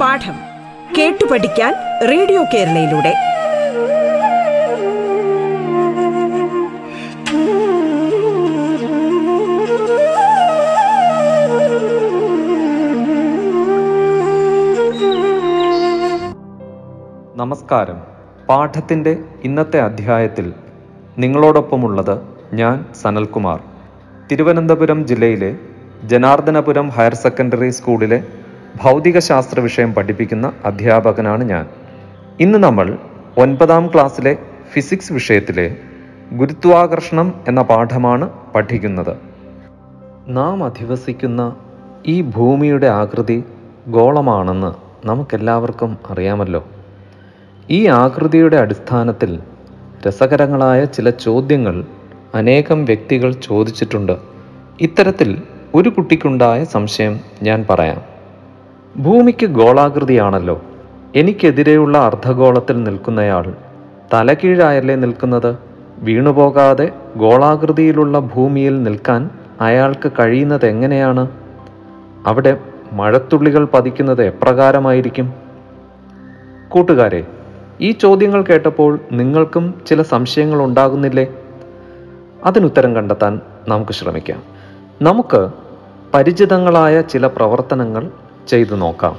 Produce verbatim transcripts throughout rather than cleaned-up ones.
പാഠം കേട്ടു പഠിക്കാൻ റേഡിയോ കേരളയിലൂടെ നമസ്കാരം. പാഠത്തിൻ്റെ ഇന്നത്തെ അധ്യായത്തിൽ നിങ്ങളോടൊപ്പമുള്ളത് ഞാൻ സനൽകുമാർ. തിരുവനന്തപുരം ജില്ലയിലെ ജനാർദ്ദനപുരം ഹയർ സെക്കൻഡറി സ്കൂളിലെ ഭൗതികശാസ്ത്ര വിഷയം പഠിപ്പിക്കുന്ന അധ്യാപകനാണ് ഞാൻ. ഇന്ന് നമ്മൾ ഒൻപതാം ക്ലാസ്സിലെ ഫിസിക്സ് വിഷയത്തിലെ ഗുരുത്വാകർഷണം എന്ന പാഠമാണ് പഠിക്കുന്നത്. നാം അധിവസിക്കുന്ന ഈ ഭൂമിയുടെ ആകൃതി ഗോളമാണെന്ന് നമുക്കെല്ലാവർക്കും അറിയാമല്ലോ. ഈ ആകൃതിയുടെ അടിസ്ഥാനത്തിൽ രസകരങ്ങളായ ചില ചോദ്യങ്ങൾ അനേകം വ്യക്തികൾ ചോദിച്ചിട്ടുണ്ട്. ഇത്തരത്തിൽ ഒരു കുട്ടിക്കുണ്ടായ സംശയം ഞാൻ പറയാം. ഭൂമിക്ക് ഗോളാകൃതിയാണല്ലോ. എനിക്കെതിരെയുള്ള അർദ്ധഗോളത്തിൽ നിൽക്കുന്നയാൾ തലകീഴായല്ലേ നിൽക്കുന്നത്? വീണുപോകാതെ ഗോളാകൃതിയിലുള്ള ഭൂമിയിൽ നിൽക്കാൻ അയാൾക്ക് കഴിയുന്നത് എങ്ങനെയാണ്? അവിടെ മഴത്തുള്ളികൾ പതിക്കുന്നത് എപ്രകാരമായിരിക്കും? കൂട്ടുകാരെ, ഈ ചോദ്യങ്ങൾ കേട്ടപ്പോൾ നിങ്ങൾക്കും ചില സംശയങ്ങൾ ഉണ്ടാകുന്നില്ലേ? അതിനുത്തരം കണ്ടെത്താൻ നമുക്ക് ശ്രമിക്കാം. നമുക്ക് പരിചിതങ്ങളായ ചില പ്രവർത്തനങ്ങൾ ചെയ്തു നോക്കാം.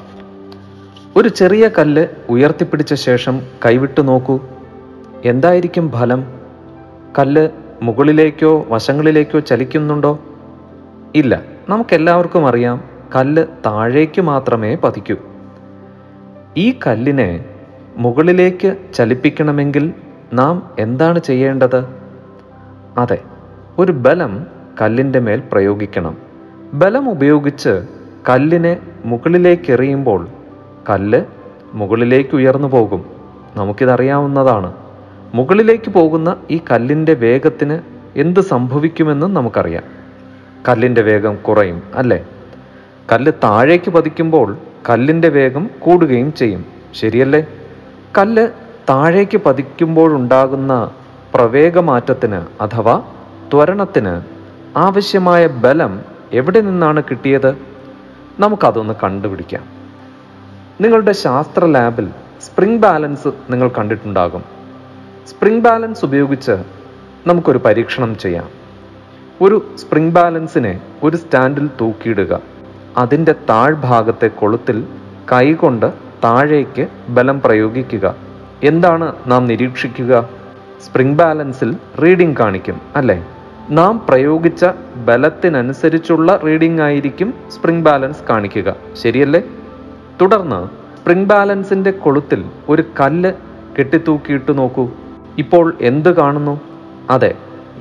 ഒരു ചെറിയ കല്ല് ഉയർത്തിപ്പിടിച്ച ശേഷം കൈവിട്ടു നോക്കൂ. എന്തായിരിക്കും ഫലം? കല്ല് മുകളിലേക്കോ വശങ്ങളിലേക്കോ ചലിക്കുന്നുണ്ടോ? ഇല്ല. നമുക്കെല്ലാവർക്കും അറിയാം, കല്ല് താഴേക്ക് മാത്രമേ പതിക്കൂ. ഈ കല്ലിനെ മുകളിലേക്ക് ചലിപ്പിക്കണമെങ്കിൽ നാം എന്താണ് ചെയ്യേണ്ടത്? അതെ, ഒരു ബലം കല്ലിൻ്റെ മേൽ പ്രയോഗിക്കണം. ബലം ഉപയോഗിച്ച് കല്ലിനെ മുകളിലേക്ക് എറിയുമ്പോൾ കല്ല് മുകളിലേക്ക് ഉയർന്നു പോകും. നമുക്കിതറിയാവുന്നതാണ്. മുകളിലേക്ക് പോകുന്ന ഈ കല്ലിൻ്റെ വേഗത്തിന് എന്ത് സംഭവിക്കുമെന്ന് നമുക്കറിയാം. കല്ലിൻ്റെ വേഗം കുറയും അല്ലേ? കല്ല് താഴേക്ക് പതിക്കുമ്പോൾ കല്ലിൻ്റെ വേഗം കൂടുകയും ചെയ്യും, ശരിയല്ലേ? കല്ല് താഴേക്ക് പതിക്കുമ്പോഴുണ്ടാകുന്ന പ്രവേഗമാറ്റത്തിന് അഥവാ ത്വരണത്തിന് ആവശ്യമായ ബലം എവിടെ നിന്നാണ് കിട്ടിയത്? നമുക്കതൊന്ന് കണ്ടുപിടിക്കാം. നിങ്ങളുടെ ശാസ്ത്ര ലാബിൽ സ്പ്രിംഗ് ബാലൻസ് നിങ്ങൾ കണ്ടിട്ടുണ്ടാകും. സ്പ്രിംഗ് ബാലൻസ് ഉപയോഗിച്ച് നമുക്കൊരു പരീക്ഷണം ചെയ്യാം. ഒരു സ്പ്രിംഗ് ബാലൻസിനെ ഒരു സ്റ്റാൻഡിൽ തൂക്കിയിടുക. അതിൻ്റെ താഴ്ഭാഗത്തെ കൊളുത്തിൽ കൈകൊണ്ട് താഴേക്ക് ബലം പ്രയോഗിക്കുക. എന്താണ് നാം നിരീക്ഷിക്കുക? സ്പ്രിംഗ് ബാലൻസിൽ റീഡിംഗ് കാണിക്കും അല്ലേ? നാം പ്രയോഗിച്ച ബലത്തിനനുസരിച്ചുള്ള റീഡിംഗ് ആയിരിക്കും സ്പ്രിംഗ് ബാലൻസ് കാണിക്കുക, ശരിയല്ലേ? തുടർന്ന് സ്പ്രിംഗ് ബാലൻസിൻ്റെ കൊളുത്തിൽ ഒരു കല്ല് കെട്ടിത്തൂക്കിയിട്ട് നോക്കൂ. ഇപ്പോൾ എന്ത് കാണുന്നു? അതെ,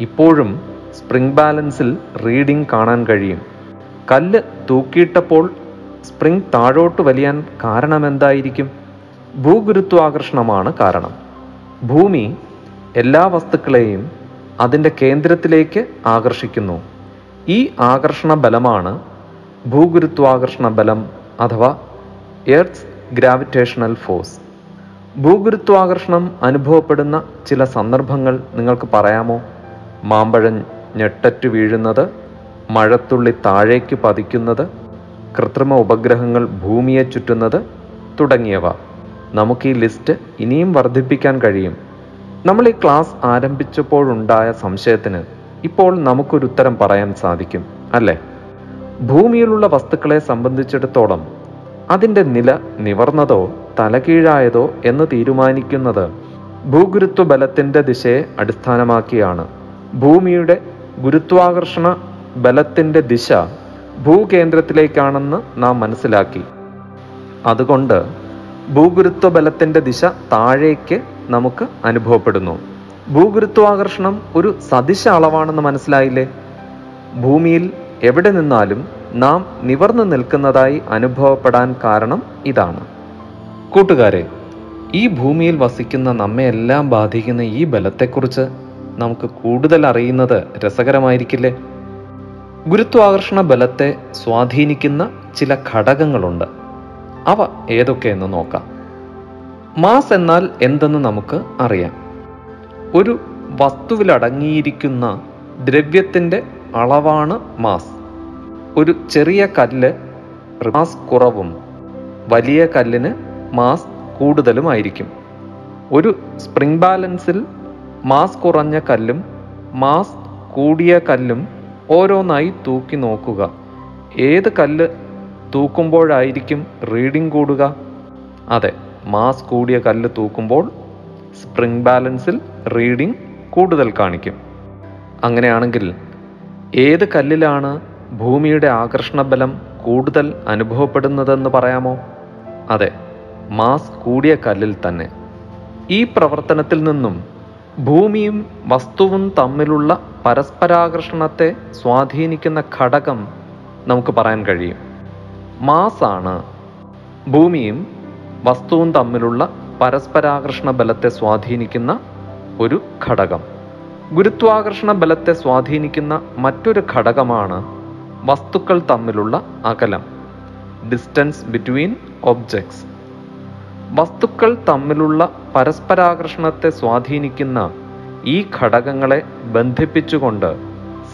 ഇപ്പോഴും സ്പ്രിംഗ് ബാലൻസിൽ റീഡിംഗ് കാണാൻ കഴിയും. കല്ല് തൂക്കിയിട്ടപ്പോൾ സ്പ്രിംഗ് താഴോട്ട് വലിയാൻ കാരണമെന്തായിരിക്കും? ഭൂഗുരുത്വാകർഷണമാണ് കാരണം. ഭൂമി എല്ലാ വസ്തുക്കളെയും അതിൻ്റെ കേന്ദ്രത്തിലേക്ക് ആകർഷിക്കുന്നു. ഈ ആകർഷണ ബലമാണ് ഭൂഗുരുത്വാകർഷണ ബലം അഥവാ എർത്ത്സ് ഗ്രാവിറ്റേഷണൽ ഫോഴ്സ്. ഭൂഗുരുത്വാകർഷണം അനുഭവപ്പെടുന്ന ചില സന്ദർഭങ്ങൾ നിങ്ങൾക്ക് പറയാമോ? മാമ്പഴം ഞെട്ടറ്റു വീഴുന്നത്, മഴത്തുള്ളി താഴേക്ക് പതിക്കുന്നത്, കൃത്രിമ ഉപഗ്രഹങ്ങൾ ഭൂമിയെ ചുറ്റുന്നത് തുടങ്ങിയവ. നമുക്ക് ഈ ലിസ്റ്റ് ഇനിയും വർദ്ധിപ്പിക്കാൻ കഴിയും. നമ്മൾ ഈ ക്ലാസ് ആരംഭിച്ചപ്പോഴുണ്ടായ സംശയത്തിന് ഇപ്പോൾ നമുക്കൊരു ഉത്തരം പറയാൻ സാധിക്കും അല്ലേ? ഭൂമിയിലുള്ള വസ്തുക്കളെ സംബന്ധിച്ചിടത്തോളം അതിൻ്റെ നില നിവർന്നതോ തലകീഴായതോ എന്ന് തീരുമാനിക്കുന്നത് ഭൂഗുരുത്വ ബലത്തിൻ്റെ ദിശയെ അടിസ്ഥാനമാക്കിയാണ്. ഭൂമിയുടെ ഗുരുത്വാകർഷണ ബലത്തിൻ്റെ ദിശ ഭൂകേന്ദ്രത്തിലേക്കാണെന്ന് നാം മനസ്സിലാക്കി. അതുകൊണ്ട് ഭൂഗുരുത്വ ബലത്തിൻ്റെ ദിശ താഴേക്ക് നമുക്ക് അനുഭവപ്പെടുന്നു. ഭൂഗുരുത്വാകർഷണം ഒരു സദിശ അളവാണെന്ന് മനസ്സിലായില്ലേ? ഭൂമിയിൽ എവിടെ നിന്നാലും നാം നിവർന്നു നിൽക്കുന്നതായി അനുഭവപ്പെടാൻ കാരണം ഇതാണ്. കൂട്ടുകാരെ, ഈ ഭൂമിയിൽ വസിക്കുന്ന നമ്മെയെല്ലാം ബാധിക്കുന്ന ഈ ബലത്തെക്കുറിച്ച് നമുക്ക് കൂടുതൽ അറിയുന്നത് രസകരമായിരിക്കില്ലേ? ഗുരുത്വാകർഷണ ബലത്തെ സ്വാധീനിക്കുന്ന ചില ഘടകങ്ങളുണ്ട്. അവ ഏതൊക്കെയെന്ന് നോക്കാം. മാസ് എന്നാൽ എന്തെന്ന് നമുക്ക് അറിയാം. ഒരു വസ്തുവിലടങ്ങിയിരിക്കുന്ന ദ്രവ്യത്തിൻ്റെ അളവാണ് മാസ്. ഒരു ചെറിയ കല്ല് മാസ് കുറവും വലിയ കല്ലിന് മാസ് കൂടുതലുമായിരിക്കും. ഒരു സ്പ്രിംഗ് ബാലൻസിൽ മാസ് കുറഞ്ഞ കല്ലും മാസ് കൂടിയ കല്ലും ഓരോന്നായി തൂക്കി നോക്കുക. ഏത് കല്ല് തൂക്കുമ്പോഴായിരിക്കും റീഡിംഗ് കൂടുക? അതെ, മാസ് കൂടിയ കല്ല് തൂക്കുമ്പോൾ സ്പ്രിംഗ് ബാലൻസിൽ റീഡിംഗ് കൂടുതൽ കാണിക്കും. അങ്ങനെയാണെങ്കിൽ ഏത് കല്ലിലാണ് ഭൂമിയുടെ ആകർഷണബലം കൂടുതൽ അനുഭവപ്പെടുന്നതെന്ന് പറയാമോ? അതെ, മാസ് കൂടിയ കല്ലിൽ തന്നെ. ഈ പ്രവർത്തനത്തിൽ നിന്നും ഭൂമിയും വസ്തുവും തമ്മിലുള്ള പരസ്പരാകർഷണത്തെ സ്വാധീനിക്കുന്ന ഘടകം നമുക്ക് പറയാൻ കഴിയും. മാസാണ് ഭൂമിയും വസ്തുവും തമ്മിലുള്ള പരസ്പരാകർഷണ ബലത്തെ സ്വാധീനിക്കുന്ന ഒരു ഘടകം. ഗുരുത്വാകർഷണ ബലത്തെ സ്വാധീനിക്കുന്ന മറ്റൊരു ഘടകമാണ് വസ്തുക്കൾ തമ്മിലുള്ള അകലം, ഡിസ്റ്റൻസ് ബിറ്റ്വീൻ ഒബ്ജെക്ട്സ്. വസ്തുക്കൾ തമ്മിലുള്ള പരസ്പരാകർഷണത്തെ സ്വാധീനിക്കുന്ന ഈ ഘടകങ്ങളെ ബന്ധിപ്പിച്ചുകൊണ്ട്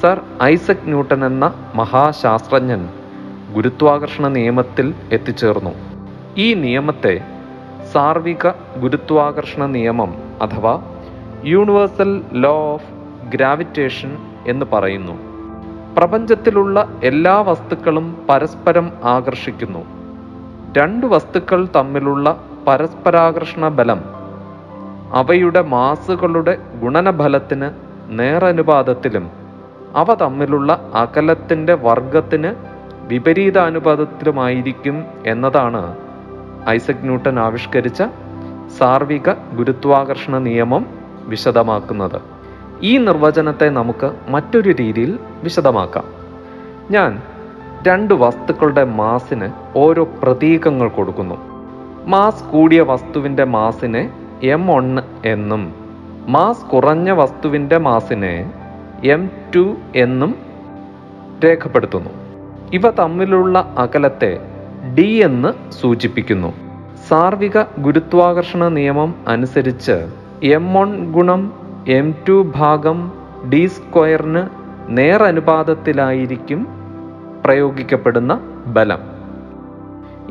സർ ഐസക് ന്യൂട്ടൻ എന്ന മഹാശാസ്ത്രജ്ഞൻ ഗുരുത്വാകർഷണ നിയമത്തിൽ എത്തിച്ചേർന്നു. ഈ നിയമത്തെ സാർവിക ഗുരുത്വാകർഷണ നിയമം അഥവാ യൂണിവേഴ്സൽ ലോ ഓഫ് ഗ്രാവിറ്റേഷൻ എന്ന് പറയുന്നു. പ്രപഞ്ചത്തിലുള്ള എല്ലാ വസ്തുക്കളും പരസ്പരം ആകർഷിക്കുന്നു. രണ്ട് വസ്തുക്കൾ തമ്മിലുള്ള പരസ്പരാകർഷണ ബലം അവയുടെ മാസുകളുടെ ഗുണനഫലത്തിന് നേരനുപാതത്തിലും അവ തമ്മിലുള്ള അകലത്തിൻ്റെ വർഗത്തിന് വിപരീതാനുപാതത്തിലുമായിരിക്കും എന്നതാണ് ഐസക് ന്യൂട്ടൻ ആവിഷ്കരിച്ച സാർവിക ഗുരുത്വാകർഷണ നിയമം വിശദമാക്കുന്നത്. ഈ നിർവചനത്തെ നമുക്ക് മറ്റൊരു രീതിയിൽ വിശദമാക്കാം. ഞാൻ രണ്ട് വസ്തുക്കളുടെ മാസിന് ഓരോ പ്രതീകങ്ങൾ കൊടുക്കുന്നു. മാസ് കൂടിയ വസ്തുവിൻ്റെ മാസിനെ എം ഒന്ന് എന്നും മാസ് കുറഞ്ഞ വസ്തുവിൻ്റെ മാസിനെ എം ടു എന്നും രേഖപ്പെടുത്തുന്നു. ഇവ തമ്മിലുള്ള അകലത്തെ ഡി എന്ന് സൂചിപ്പിക്കുന്നു. സാർവിക ഗുരുത്വാകർഷണ നിയമം അനുസരിച്ച് എം വൺ ഗുണം എം ടു ഭാഗം ഡി സ്ക്വയറിന് നേരനുപാതത്തിലായിരിക്കും പ്രയോഗിക്കപ്പെടുന്ന ബലം.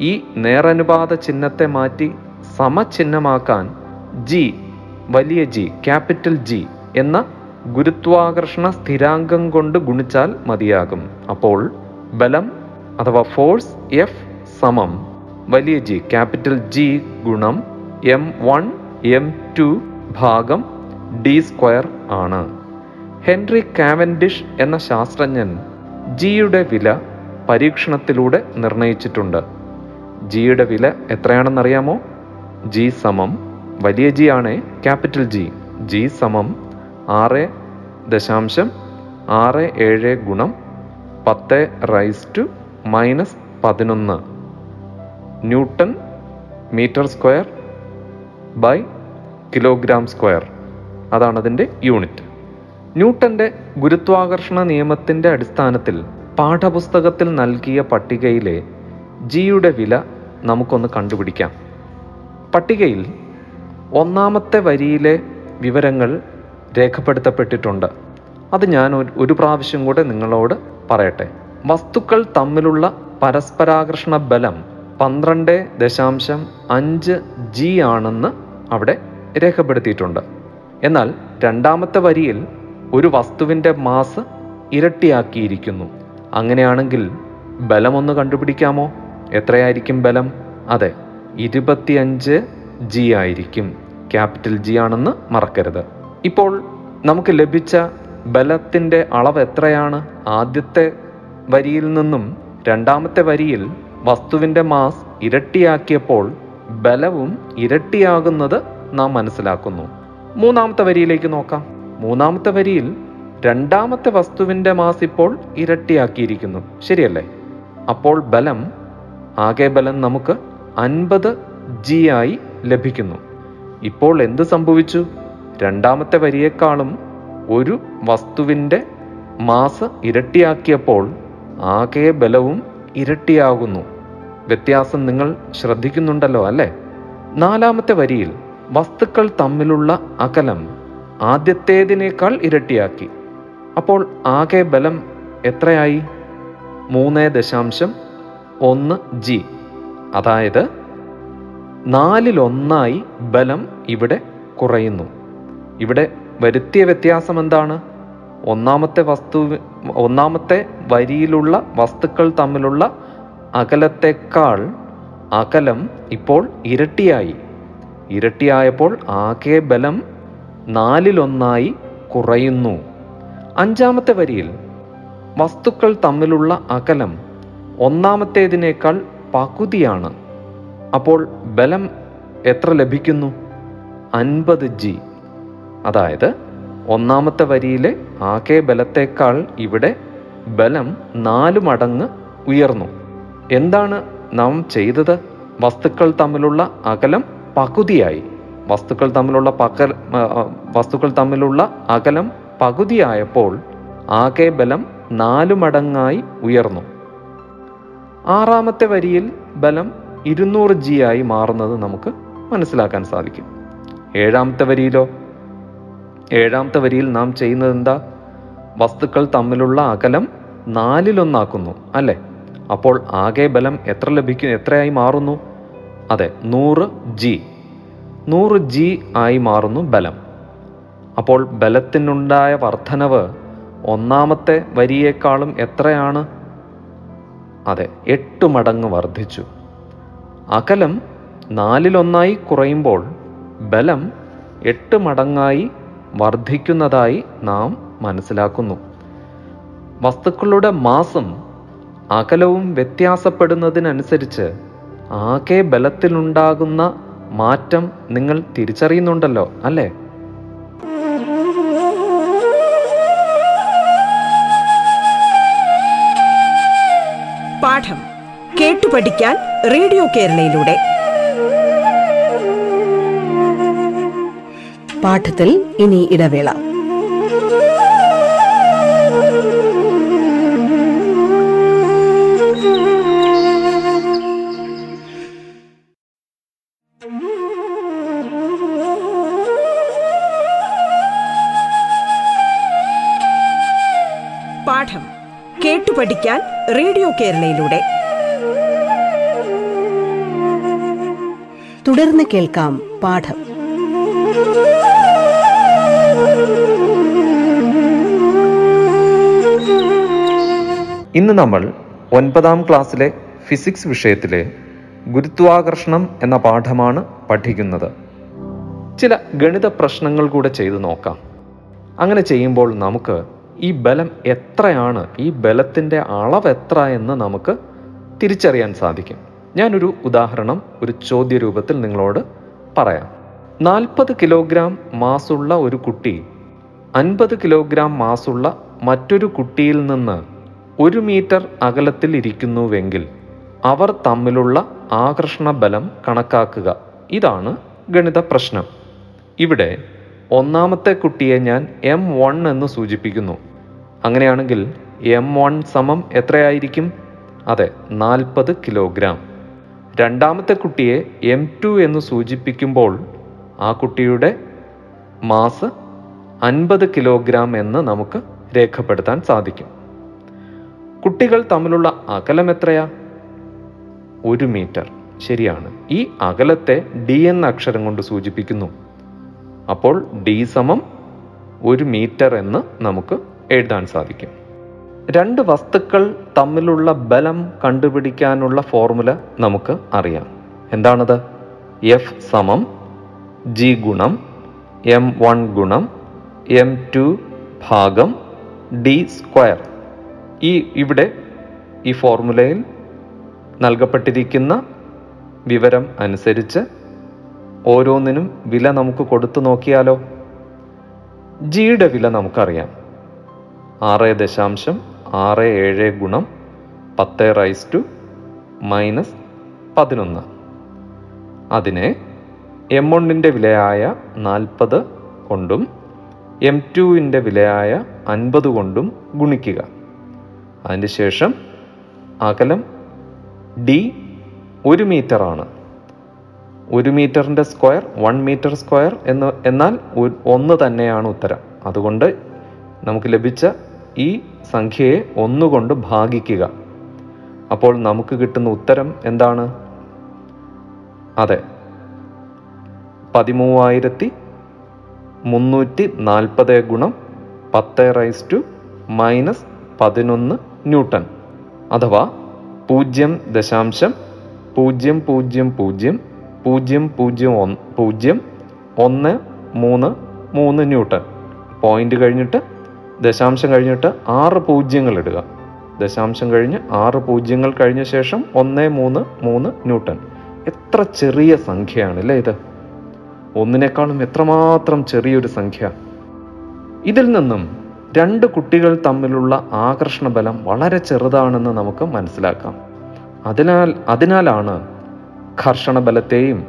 ഈ നേരനുപാത ചിഹ്നത്തെ മാറ്റി സമചിഹ്നമാക്കാൻ ജി വലിയ ജി ക്യാപിറ്റൽ ജി എന്ന ഗുരുത്വാകർഷണ സ്ഥിരാംഗം കൊണ്ട് ഗുണിച്ചാൽ മതിയാകും. അപ്പോൾ ബലം അഥവാ ഫോഴ്സ് എഫ് സമം വലിയ ജി ക്യാപിറ്റൽ ജി ഗുണം എം വൺ എം ടു ഭാഗം ഡി സ്ക്വയർ ആണ്. ഹെൻറി കാവൻഡിഷ് എന്ന ശാസ്ത്രജ്ഞൻ ജിയുടെ വില പരീക്ഷണത്തിലൂടെ നിർണയിച്ചിട്ടുണ്ട്. ജിയുടെ വില എത്രയാണെന്നറിയാമോ? ജി സമം വലിയ ജി ആണ് ക്യാപിറ്റൽ ജി ജി സമം ആറ് ദശാംശം ആറ് ഏഴ് ഗുണം പത്ത് റൈസ് ടു മൈനസ് പതിനൊന്ന് newton metre square by kilogram square. അതാണതിൻ്റെ യൂണിറ്റ്. ന്യൂട്ടൻ്റെ ഗുരുത്വാകർഷണ നിയമത്തിൻ്റെ അടിസ്ഥാനത്തിൽ പാഠപുസ്തകത്തിൽ നൽകിയ പട്ടികയിലെ ജിയുടെ വില നമുക്കൊന്ന് കണ്ടുപിടിക്കാം. പട്ടികയിൽ ഒന്നാമത്തെ വരിയിലെ വിവരങ്ങൾ രേഖപ്പെടുത്തപ്പെട്ടിട്ടുണ്ട്. അത് ഞാൻ ഒരു പ്രാവശ്യം കൂടെ നിങ്ങളോട് പറയട്ടെ. വസ്തുക്കൾ തമ്മിലുള്ള പരസ്പരാകർഷണ ബലം പന്ത്രണ്ട് ദശാംശം അഞ്ച് ജി ആണെന്ന് അവിടെ രേഖപ്പെടുത്തിയിട്ടുണ്ട്. എന്നാൽ രണ്ടാമത്തെ വരിയിൽ ഒരു വസ്തുവിൻ്റെ മാസ് ഇരട്ടിയാക്കിയിരിക്കുന്നു. അങ്ങനെയാണെങ്കിൽ ബലമൊന്ന് കണ്ടുപിടിക്കാമോ? എത്രയായിരിക്കും ബലം? അതെ, ഇരുപത്തിയഞ്ച് ജി ആയിരിക്കും. ക്യാപിറ്റൽ ജി ആണെന്ന് മറക്കരുത്. ഇപ്പോൾ നമുക്ക് ലഭിച്ച ബലത്തിൻ്റെ അളവ് എത്രയാണ്? ആദ്യത്തെ വരിയിൽ നിന്നും രണ്ടാമത്തെ വരിയിൽ വസ്തുവിൻ്റെ മാസ് ഇരട്ടിയാക്കിയപ്പോൾ ബലവും ഇരട്ടിയാകുന്നത് നാം മനസ്സിലാക്കുന്നു. മൂന്നാമത്തെ വരിയിലേക്ക് നോക്കാം. മൂന്നാമത്തെ വരിയിൽ രണ്ടാമത്തെ വസ്തുവിൻ്റെ മാസ് ഇപ്പോൾ ഇരട്ടിയാക്കിയിരിക്കുന്നു, ശരിയല്ലേ? അപ്പോൾ ബലം ആകെ ബലം നമുക്ക് അൻപത് ജി ആയി ലഭിക്കുന്നു. ഇപ്പോൾ എന്ത് സംഭവിച്ചു? രണ്ടാമത്തെ വരിയേക്കാളും ഒരു വസ്തുവിൻ്റെ മാസ് ഇരട്ടിയാക്കിയപ്പോൾ ആകെ ബലവും ഇരട്ടിയാകുന്നു. വ്യത്യാസം നിങ്ങൾ ശ്രദ്ധിക്കുന്നുണ്ടല്ലോ അല്ലേ? നാലാമത്തെ വരിയിൽ വസ്തുക്കൾ തമ്മിലുള്ള അകലം ആദ്യത്തേതിനേക്കാൾ ഇരട്ടിയാക്കി. അപ്പോൾ ആകെ ബലം എത്രയായി? മൂന്ന് ദശാംശം ഒന്ന് ജി. അതായത് നാലിലൊന്നായി ബലം ഇവിടെ കുറയുന്നു. ഇവിടെ വരുത്തിയ വ്യത്യാസം എന്താണ്? ഒന്നാമത്തെ വസ്തു ഒന്നാമത്തെ വരിയിലുള്ള വസ്തുക്കൾ തമ്മിലുള്ള അകലത്തെക്കാൾ അകലം ഇപ്പോൾ ഇരട്ടിയായി. ഇരട്ടിയായപ്പോൾ ആകെ ബലം നാലിലൊന്നായി കുറയുന്നു. അഞ്ചാമത്തെ വരിയിൽ വസ്തുക്കൾ തമ്മിലുള്ള അകലം ഒന്നാമത്തേതിനേക്കാൾ പകുതിയാണ്. അപ്പോൾ ബലം എത്ര ലഭിക്കുന്നു? അൻപത് ജി. അതായത് ഒന്നാമത്തെ വരിയിലെ ആകെ ബലത്തേക്കാൾ ഇവിടെ ബലം നാല് മടങ്ങ് ഉയർന്നു. എന്താണ് നാം ചെയ്തത്? വസ്തുക്കൾ തമ്മിലുള്ള അകലം പകുതിയായി. വസ്തുക്കൾ തമ്മിലുള്ള പകൽ വസ്തുക്കൾ തമ്മിലുള്ള അകലം പകുതിയായപ്പോൾ ആകെ ബലം നാല് മടങ്ങായി ഉയർന്നു. ആറാമത്തെ വരിയിൽ ബലം ഇരുന്നൂറ് ജി ആയി മാറുന്നത് നമുക്ക് മനസ്സിലാക്കാൻ സാധിക്കും. ഏഴാമത്തെ വരിയിലോ? ഏഴാമത്തെ വരിയിൽ നാം ചെയ്യുന്നത് എന്താ? വസ്തുക്കൾ തമ്മിലുള്ള അകലം നാലിലൊന്നാക്കുന്നു, അല്ലേ? അപ്പോൾ ആകെ ബലം എത്ര ലഭിക്കും എത്രയായി മാറുന്നു? അതെ, നൂറ് ജി. നൂറ് ജി ആയി മാറുന്നു ബലം. അപ്പോൾ ബലത്തിനുണ്ടായ വർധനവ് ഒന്നാമത്തെ വരിയേക്കാളും എത്രയാണ്? അതെ, എട്ട് മടങ്ങ് വർദ്ധിച്ചു. അകലം നാലിലൊന്നായി കുറയുമ്പോൾ ബലം എട്ട് മടങ്ങായി വർദ്ധിക്കുന്നതായി നാം മനസ്സിലാക്കുന്നു. വസ്തുക്കളുടെ മാസും അകലവും വ്യത്യാസപ്പെടുന്നതിനനുസരിച്ച് ആകെ ബലത്തിലുണ്ടാകുന്ന മാറ്റം നിങ്ങൾ തിരിച്ചറിയുന്നുണ്ടല്ലോ, അല്ലേ? പാഠം കേട്ടു പഠിക്കാൻ റേഡിയോ കേരളയിലൂടെ പാഠത്തിൽ ഇനി ഇടവേള. പാഠം കേട്ടു പഠിക്കാൻ റേഡിയോ കേരളയിലൂടെ തുടർന്ന് കേൾക്കാം. പാഠം ഇന്ന് നമ്മൾ ഒൻപതാം ക്ലാസ്സിലെ ഫിസിക്സ് വിഷയത്തിലെ ഗുരുത്വാകർഷണം എന്ന പാഠമാണ് പഠിക്കുന്നത്. ചില ഗണിത പ്രശ്നങ്ങൾ കൂടെ ചെയ്തു നോക്കാം. അങ്ങനെ ചെയ്യുമ്പോൾ നമുക്ക് ഈ ബലം എത്രയാണ്, ഈ ബലത്തിൻ്റെ അളവ് എത്ര എന്ന് നമുക്ക് തിരിച്ചറിയാൻ സാധിക്കും. ഞാനൊരു ഉദാഹരണം ഒരു ചോദ്യ രൂപത്തിൽ നിങ്ങളോട് പറയാം. നാൽപ്പത് കിലോഗ്രാം മാസുള്ള ഒരു കുട്ടി അൻപത് കിലോഗ്രാം മാസുള്ള മറ്റൊരു കുട്ടിയിൽ നിന്ന് ഒരു മീറ്റർ അകലത്തിൽ ഇരിക്കുന്നുവെങ്കിൽ അവർ തമ്മിലുള്ള ആകർഷണ ബലം കണക്കാക്കുക. ഇതാണ് ഗണിത പ്രശ്നം. ഇവിടെ ഒന്നാമത്തെ കുട്ടിയെ ഞാൻ എം വൺ എന്ന് സൂചിപ്പിക്കുന്നു. അങ്ങനെയാണെങ്കിൽ എം വൺ സമം എത്രയായിരിക്കും? അതെ, നാൽപ്പത് കിലോഗ്രാം. രണ്ടാമത്തെ കുട്ടിയെ എം ടു എന്ന് സൂചിപ്പിക്കുമ്പോൾ ആ കുട്ടിയുടെ മാസ് അൻപത് കിലോഗ്രാം എന്ന് നമുക്ക് രേഖപ്പെടുത്താൻ സാധിക്കും. കുട്ടികൾ തമ്മിലുള്ള അകലം എത്രയാ? ഒരു മീറ്റർ. ശരിയാണ്. ഈ അകലത്തെ ഡി എന്ന അക്ഷരം കൊണ്ട് സൂചിപ്പിക്കുന്നു. അപ്പോൾ ഡി സമം ഒരു മീറ്റർ എന്ന് നമുക്ക് എഴുതാൻ സാധിക്കും. രണ്ട് വസ്തുക്കൾ തമ്മിലുള്ള ബലം കണ്ടുപിടിക്കാനുള്ള ഫോർമുല നമുക്ക് അറിയാം. എന്താണത്? എഫ് സമം ജി ഗുണം എം വൺ ഗുണം എം ടു ഭാഗം ഡി സ്ക്വയർ. ഈ ഇവിടെ ഈ ഫോർമുലയിൽ നൽകപ്പെട്ടിരിക്കുന്ന വിവരം അനുസരിച്ച് ഓരോന്നിനും വില നമുക്ക് കൊടുത്തു നോക്കിയാലോ? ജിയുടെ വില നമുക്കറിയാം. ആറ് ദശാംശം ആറ് ഏഴ് ഗുണം പത്ത് റൈസ് ടു മൈനസ് പതിനൊന്ന്. അതിനെ എം ഒന്നിൻ്റെ വിലയായ നാൽപ്പത് കൊണ്ടും എം ടുവിൻ്റെ വിലയായ അൻപത് കൊണ്ടും ഗുണിക്കുക. അതിന് ശേഷം അകലം ഡി ഒരു മീറ്ററാണ്. ഒരു മീറ്ററിൻ്റെ സ്ക്വയർ വൺ മീറ്റർ സ്ക്വയർ എന്ന് എന്നാൽ ഒന്ന് തന്നെയാണ് ഉത്തരം. അതുകൊണ്ട് നമുക്ക് ലഭിച്ച ഈ സംഖ്യയെ ഒന്നുകൊണ്ട് ഭാഗിക്കുക. അപ്പോൾ നമുക്ക് കിട്ടുന്ന ഉത്തരം എന്താണ്? അതെ, പതിമൂവായിരത്തി മുന്നൂറ്റി നാൽപ്പത് ഗുണം പത്ത് റൈസ് ടു മൈനസ് പതിനൊന്ന് ന്യൂട്ടൺ അഥവാ പൂജ്യം ദശാംശം പൂജ്യം പൂജ്യം പൂജ്യം പൂജ്യം പൂജ്യം ഒന്ന് പൂജ്യം ഒന്ന് മൂന്ന് മൂന്ന് ന്യൂട്ടൺ. പോയിന്റ് കഴിഞ്ഞിട്ട് ദശാംശം കഴിഞ്ഞിട്ട് ആറ് പൂജ്യങ്ങൾ ഇടുക. ദശാംശം കഴിഞ്ഞ് ആറ് പൂജ്യങ്ങൾ കഴിഞ്ഞ ശേഷം ഒന്ന് മൂന്ന് മൂന്ന് ന്യൂട്ടൺ. എത്ര ചെറിയ സംഖ്യയാണ് അല്ലേ ഇത്! ഒന്നിനേക്കാളും എത്രമാത്രം ചെറിയൊരു സംഖ്യ. ഇതിൽ നിന്നും രണ്ട് കുട്ടികൾ തമ്മിലുള്ള ആകർഷണ ബലം വളരെ ചെറുതാണെന്ന് നമുക്ക് മനസ്സിലാക്കാം. അതിനാൽ അതിനാലാണ് ഘർഷണ ബലത്തെയും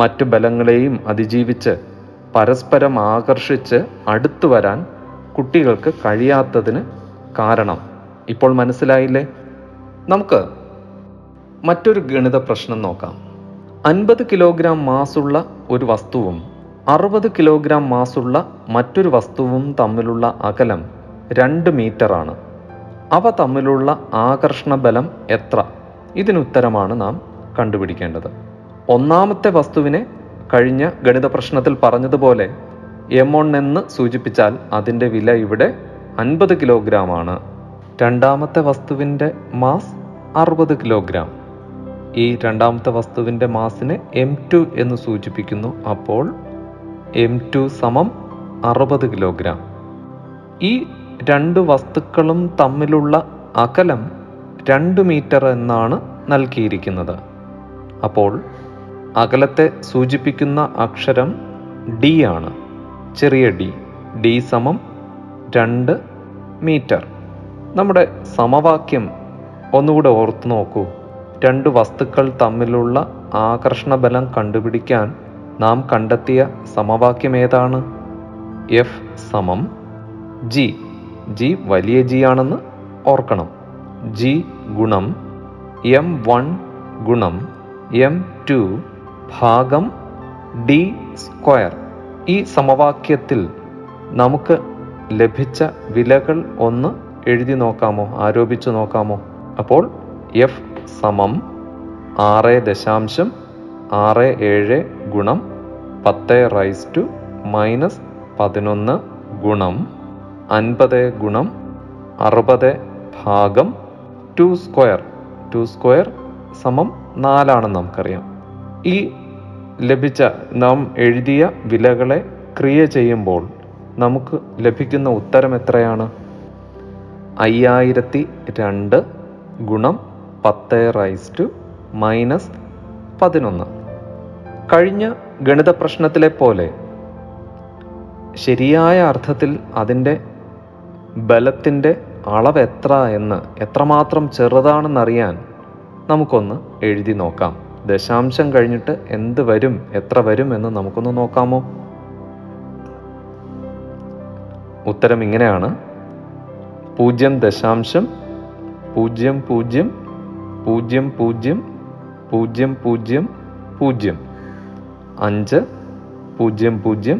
മറ്റു ബലങ്ങളെയും അതിജീവിച്ച് പരസ്പരം ആകർഷിച്ച് അടുത്തു വരാൻ കുട്ടികൾക്ക് കഴിയാത്തതിന് കാരണം. ഇപ്പോൾ മനസ്സിലായില്ലേ? നമുക്ക് മറ്റൊരു ഗണിത പ്രശ്നം നോക്കാം. അൻപത് കിലോഗ്രാം മാസുള്ള ഒരു വസ്തുവും അറുപത് കിലോഗ്രാം മാസുള്ള മറ്റൊരു വസ്തുവും തമ്മിലുള്ള അകലം രണ്ട് മീറ്ററാണ്. അവ തമ്മിലുള്ള ആകർഷണ ബലം എത്ര? ഇതിനുത്തരമാണ് നാം കണ്ടുപിടിക്കേണ്ടത്. ഒന്നാമത്തെ വസ്തുവിനെ കഴിഞ്ഞ ഗണിത പ്രശ്നത്തിൽ പറഞ്ഞതുപോലെ എം വൺ എന്ന് സൂചിപ്പിച്ചാൽ അതിൻ്റെ വില ഇവിടെ അൻപത് കിലോഗ്രാം ആണ്. രണ്ടാമത്തെ വസ്തുവിൻ്റെ മാസ് അറുപത് കിലോഗ്രാം. ഈ രണ്ടാമത്തെ വസ്തുവിൻ്റെ മാസിനെ എം ടു എന്ന് സൂചിപ്പിക്കുന്നു. അപ്പോൾ എം ടു സമം അറുപത് കിലോഗ്രാം. ഈ രണ്ട് വസ്തുക്കളും തമ്മിലുള്ള അകലം രണ്ട് മീറ്റർ എന്നാണ് നൽകിയിരിക്കുന്നത്. അപ്പോൾ അകലത്തെ സൂചിപ്പിക്കുന്ന അക്ഷരം ഡി ആണ്, ചെറിയ ഡി. ഡി സമം രണ്ട് മീറ്റർ. നമ്മുടെ സമവാക്യം ഒന്നുകൂടെ ഓർത്തു നോക്കൂ. രണ്ട് വസ്തുക്കൾ തമ്മിലുള്ള ആകർഷണ ബലം കണ്ടുപിടിക്കാൻ നാം കണ്ടെത്തിയ സമവാക്യം ഏതാണ്? എഫ് സമം ജി. ജി വലിയ ജി ആണെന്ന് ഓർക്കണം. ജി ഗുണം എം വൺ ഗുണം എം ടു ഭാഗം ഡി സ്ക്വയർ. ഈ സമവാക്യത്തിൽ നമുക്ക് ലഭിച്ച വിലകൾ ഒന്ന് എഴുതി നോക്കാമോ, ആരോപിച്ചു നോക്കാമോ? അപ്പോൾ എഫ് സമം ആറ് ദശാംശം ആറ് ഏഴ് ഗുണം പത്ത് റൈസ് ടു മൈനസ് പതിനൊന്ന് ഗുണം അൻപത് ഗുണം അറുപത് ഭാഗം ടു സ്ക്വയർ. ടു സ്ക്വയർ സമം നാലാണെന്ന് നമുക്കറിയാം. ഈ ലഭിച്ച നാം എഴുതിയ വിലകളെ ക്രിയ ചെയ്യുമ്പോൾ നമുക്ക് ലഭിക്കുന്ന ഉത്തരം എത്രയാണ്? അയ്യായിരത്തി രണ്ട് ഗുണം പത്ത് റൈസ് ടു മൈനസ് പതിനൊന്ന്. കഴിഞ്ഞ ഗണിത പ്രശ്നത്തിലെ പോലെ ശരിയായ അർത്ഥത്തിൽ അതിൻ്റെ ബലത്തിൻ്റെ അളവ് എത്ര എന്ന്, എത്രമാത്രം ചെറുതാണെന്നറിയാൻ നമുക്കൊന്ന് എഴുതി നോക്കാം. ദശാംശം കഴിഞ്ഞിട്ട് എന്ത് വരും, എത്ര വരും എന്ന് നമുക്കൊന്ന് നോക്കാമോ? ഉത്തരം ഇങ്ങനെയാണ്: പൂജ്യം ദശാംശം പൂജ്യം പൂജ്യം പൂജ്യം പൂജ്യം പൂജ്യം പൂജ്യം പൂജ്യം അഞ്ച് പൂജ്യം പൂജ്യം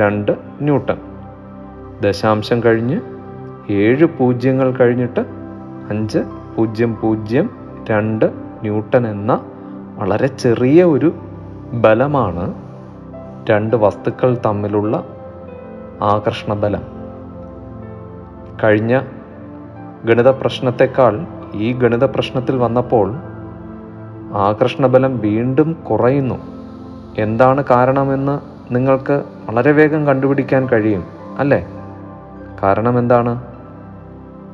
രണ്ട് ന്യൂട്ടൺ. ദശാംശം കഴിഞ്ഞ് ഏഴ് പൂജ്യങ്ങൾ കഴിഞ്ഞിട്ട് അഞ്ച് പൂജ്യം പൂജ്യം രണ്ട് ന്യൂട്ടൺ എന്ന വളരെ ചെറിയ ഒരു ബലമാണ് രണ്ട് വസ്തുക്കൾ തമ്മിലുള്ള ആകർഷണ ബലം. കഴിഞ്ഞ ഗണിത പ്രശ്നത്തെക്കാൾ ഈ ഗണിത പ്രശ്നത്തിൽ വന്നപ്പോൾ ആകർഷണ ബലം വീണ്ടും കുറയുന്നു. എന്താണ് കാരണമെന്ന് നിങ്ങൾക്ക് വളരെ വേഗം കണ്ടുപിടിക്കാൻ കഴിയും അല്ലേ? കാരണം എന്താണ്?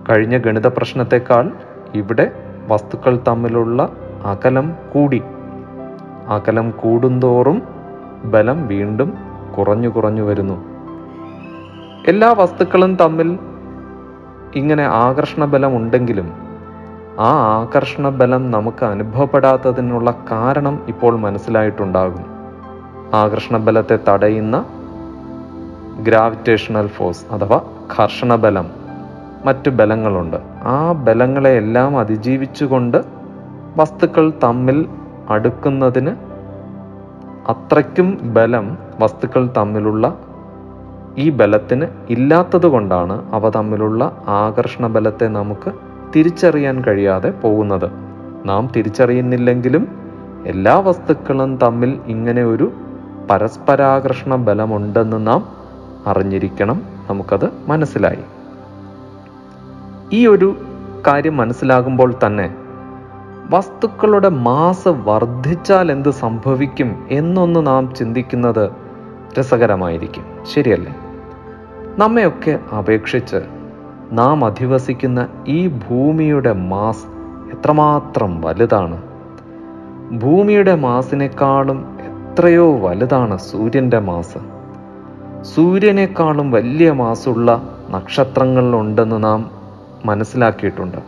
കഴിഞ്ഞ ഗണിത പ്രശ്നത്തെക്കാൾ ഇവിടെ വസ്തുക്കൾ തമ്മിലുള്ള അകലം കൂടി. അകലം കൂടുന്തോറും ബലം വീണ്ടും കുറഞ്ഞു കുറഞ്ഞു വരുന്നു. എല്ലാ വസ്തുക്കളും തമ്മിൽ ഇങ്ങനെ ആകർഷണ ബലം ഉണ്ടെങ്കിലും ആ ആകർഷണ ബലം നമുക്ക് അനുഭവപ്പെടാത്തതിനുള്ള കാരണം ഇപ്പോൾ മനസ്സിലായിട്ടുണ്ടാകും. ആകർഷണ ബലത്തെ തടയുന്ന ഗ്രാവിറ്റേഷണൽ ഫോഴ്സ് അഥവാ ഘർഷണ ബലം, മറ്റു ബലങ്ങളുണ്ട്. ആ ബലങ്ങളെയെല്ലാം അതിജീവിച്ചുകൊണ്ട് വസ്തുക്കൾ തമ്മിൽ അടുക്കുന്നതിന് അത്രയ്ക്കും ബലം വസ്തുക്കൾ തമ്മിലുള്ള ഈ ബലത്തിന് ഇല്ലാത്തത് കൊണ്ടാണ് അവ തമ്മിലുള്ള ആകർഷണ ബലത്തെ നമുക്ക് തിരിച്ചറിയാൻ കഴിയാതെ പോകുന്നത്. നാം തിരിച്ചറിയുന്നില്ലെങ്കിലും എല്ലാ വസ്തുക്കളും തമ്മിൽ ഇങ്ങനെ ഒരു പരസ്പരാകർഷണ ബലമുണ്ടെന്ന് നാം അറിഞ്ഞിരിക്കണം. നമുക്കത് മനസ്സിലായി. ഈ ഒരു കാര്യം മനസ്സിലാകുമ്പോൾ തന്നെ വസ്തുക്കളുടെ മാസ് വർദ്ധിച്ചാൽ എന്ത് സംഭവിക്കും എന്നൊന്ന് നാം ചിന്തിക്കുന്നത് രസകരമായിരിക്കും, ശരിയല്ലേ? നമ്മയൊക്കെ അപേക്ഷിച്ച് നാം അധിവസിക്കുന്ന ഈ ഭൂമിയുടെ മാസ് എത്രമാത്രം വലുതാണ്! ഭൂമിയുടെ മാസിനേക്കാളും എത്രയോ വലുതാണ് സൂര്യൻ്റെ മാസ്. സൂര്യനേക്കാളും വലിയ മാസുള്ള നക്ഷത്രങ്ങളിലുണ്ടെന്ന് നാം മനസ്സിലാക്കിയിട്ടുണ്ട്.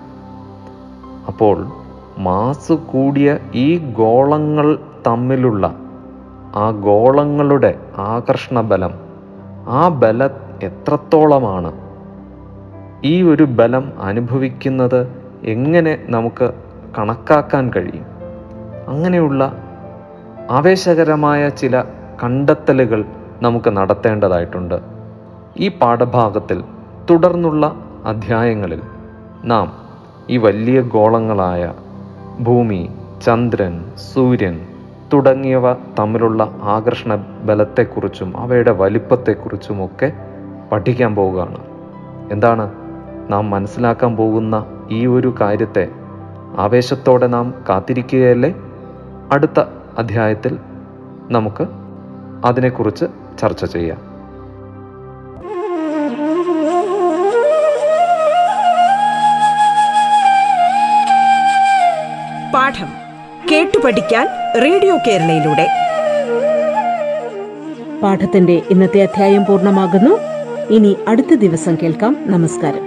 അപ്പോൾ മാസ് കൂടിയ ഈ ഗോളങ്ങൾ തമ്മിലുള്ള ആ ഗോളങ്ങളുടെ ആകർഷണ ബലം, ആ ബലം എത്രത്തോളമാണ്? ഈ ഒരു ബലം അനുഭവിക്കുന്നത് എങ്ങനെ നമുക്ക് കണക്കാക്കാൻ കഴിയും? അങ്ങനെയുള്ള ആവേശകരമായ ചില കണ്ടെത്തലുകൾ നമുക്ക് നടത്തേണ്ടതായിട്ടുണ്ട്. ഈ പാഠഭാഗത്തിൽ തുടർന്നുള്ള അധ്യായങ്ങളിൽ നാം ഈ വലിയ ഗോളങ്ങളായ ഭൂമി, ചന്ദ്രൻ, സൂര്യൻ തുടങ്ങിയവ തമ്മിലുള്ള ആകർഷണ ബലത്തെക്കുറിച്ചും അവയുടെ വലിപ്പത്തെക്കുറിച്ചുമൊക്കെ പഠിക്കാൻ പോവുകയാണ്. എന്താണ് നാം മനസ്സിലാക്കാൻ പോകുന്ന ഈ ഒരു കാര്യത്തെ ആവേശത്തോടെ നാം കാത്തിരിക്കുകയല്ലേ? അടുത്ത അധ്യായത്തിൽ നമുക്ക് അതിനെക്കുറിച്ച് ചർച്ച ചെയ്യാം. പാഠം കേട്ടു പഠിക്കാൻ റേഡിയോ കേരളയിലൂടെ പാഠത്തിന്റെ ഇന്നത്തെ അധ്യായം പൂർണ്ണമാകുന്നു. ഇനി അടുത്ത ദിവസം കേൾക്കാം. നമസ്കാരം.